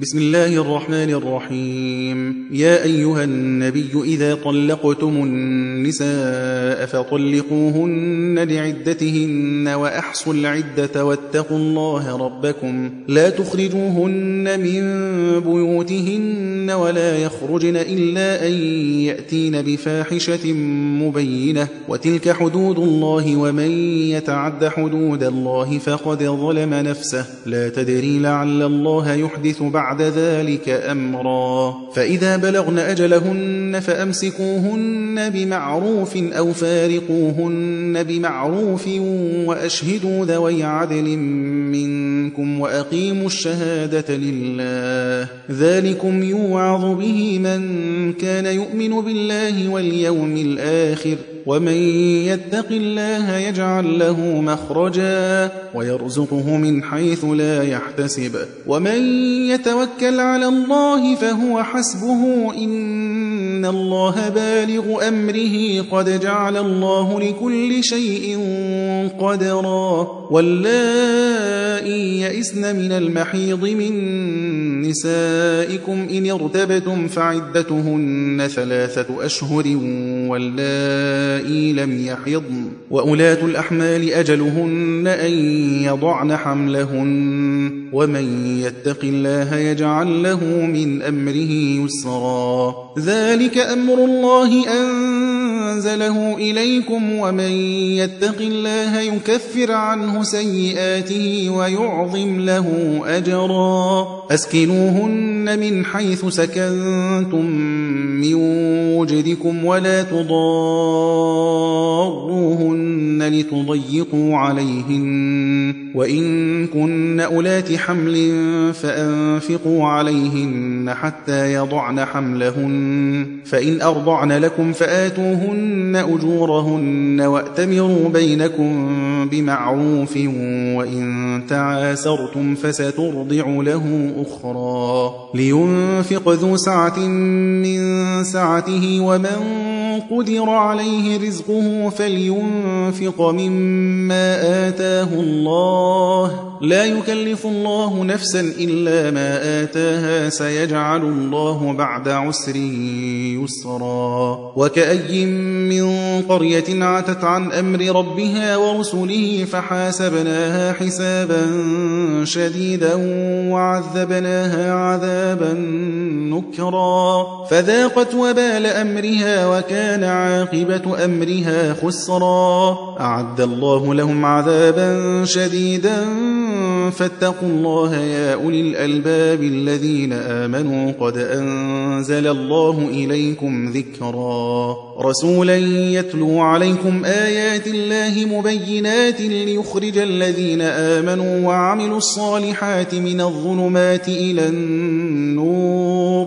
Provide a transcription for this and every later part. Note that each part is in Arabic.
بسم الله الرحمن الرحيم. يا أيها النبي إذا طلقتم النساء فطلقوهن لعدتهن وأحصوا العدة واتقوا الله ربكم لا تخرجوهن من بيوتهن ولا يخرجن إلا أن يأتين بفاحشة مبينة وتلك حدود الله ومن يتعد حدود الله فقد ظلم نفسه لا تدري لعل الله يحدث بعد ذلك أمرا. فإذا بلغن أجلهن فأمسكوهن بمعروف أو فارقوهن بمعروف وأشهدوا ذوي عدل منكم وأقيموا الشهادة لله ذلكم يوعظ به من كان يؤمن بالله واليوم الآخر ومن يتق الله يجعل له مخرجا ويرزقه من حيث لا يحتسب ومن يتوكل على الله فهو حسبه إن الله بالغ أمره قد جعل الله لكل شيء قدرا. واللائي يئسن من المحيض من نسائكم إن ارتبتم فعدتهن 3 أشهر واللائي لم يحضن وأولاة الأحمال أجلهن أن يضعن حملهن ومن يتق الله يجعل له من أمره يسرا. ذلك أمر الله أنزله إليكم ومن يتق الله يكفر عنه سيئاته ويعظم له أجرا. أسكنوهن من حيث سكنتم من وجدكم ولا تضاروهن لتضيقوا عليهن وإن كن أولات حمل فأنفقوا عليهن حتى يضعن حملهن فإن أرضعن لكم فآتوهن أجورهن وأتمروا بينكم بمعروف وإن تعاسرتم فسترضع له أخرى. لينفق ذو سعة من سعته ومن قدر عليه رزقه فلينفق مما آتاه الله لا يكلف الله نفسا إلا ما آتاها سيجعل الله بعد عسر يسرا. وكأي من قرية عتت عن أمر ربها ورسله فحاسبناها حسابا شديدا وعذبناها عذابا نكرا. فذاقت وبال أمرها وكان عاقبة أمرها خسرا. أعد الله لهم عذابا شديدا فاتقوا الله يا أولي الألباب الذين آمنوا قد أنزل الله إليكم ذكرا. رسولا يتلو عليكم آيات الله مبينات ليخرج الذين آمنوا وعملوا الصالحات من الظلمات إلى النور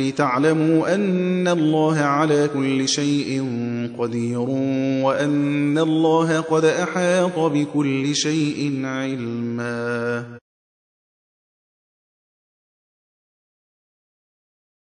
لتعلموا أن الله على كل شيء قدير وأن الله قد أحاط بكل شيء علما.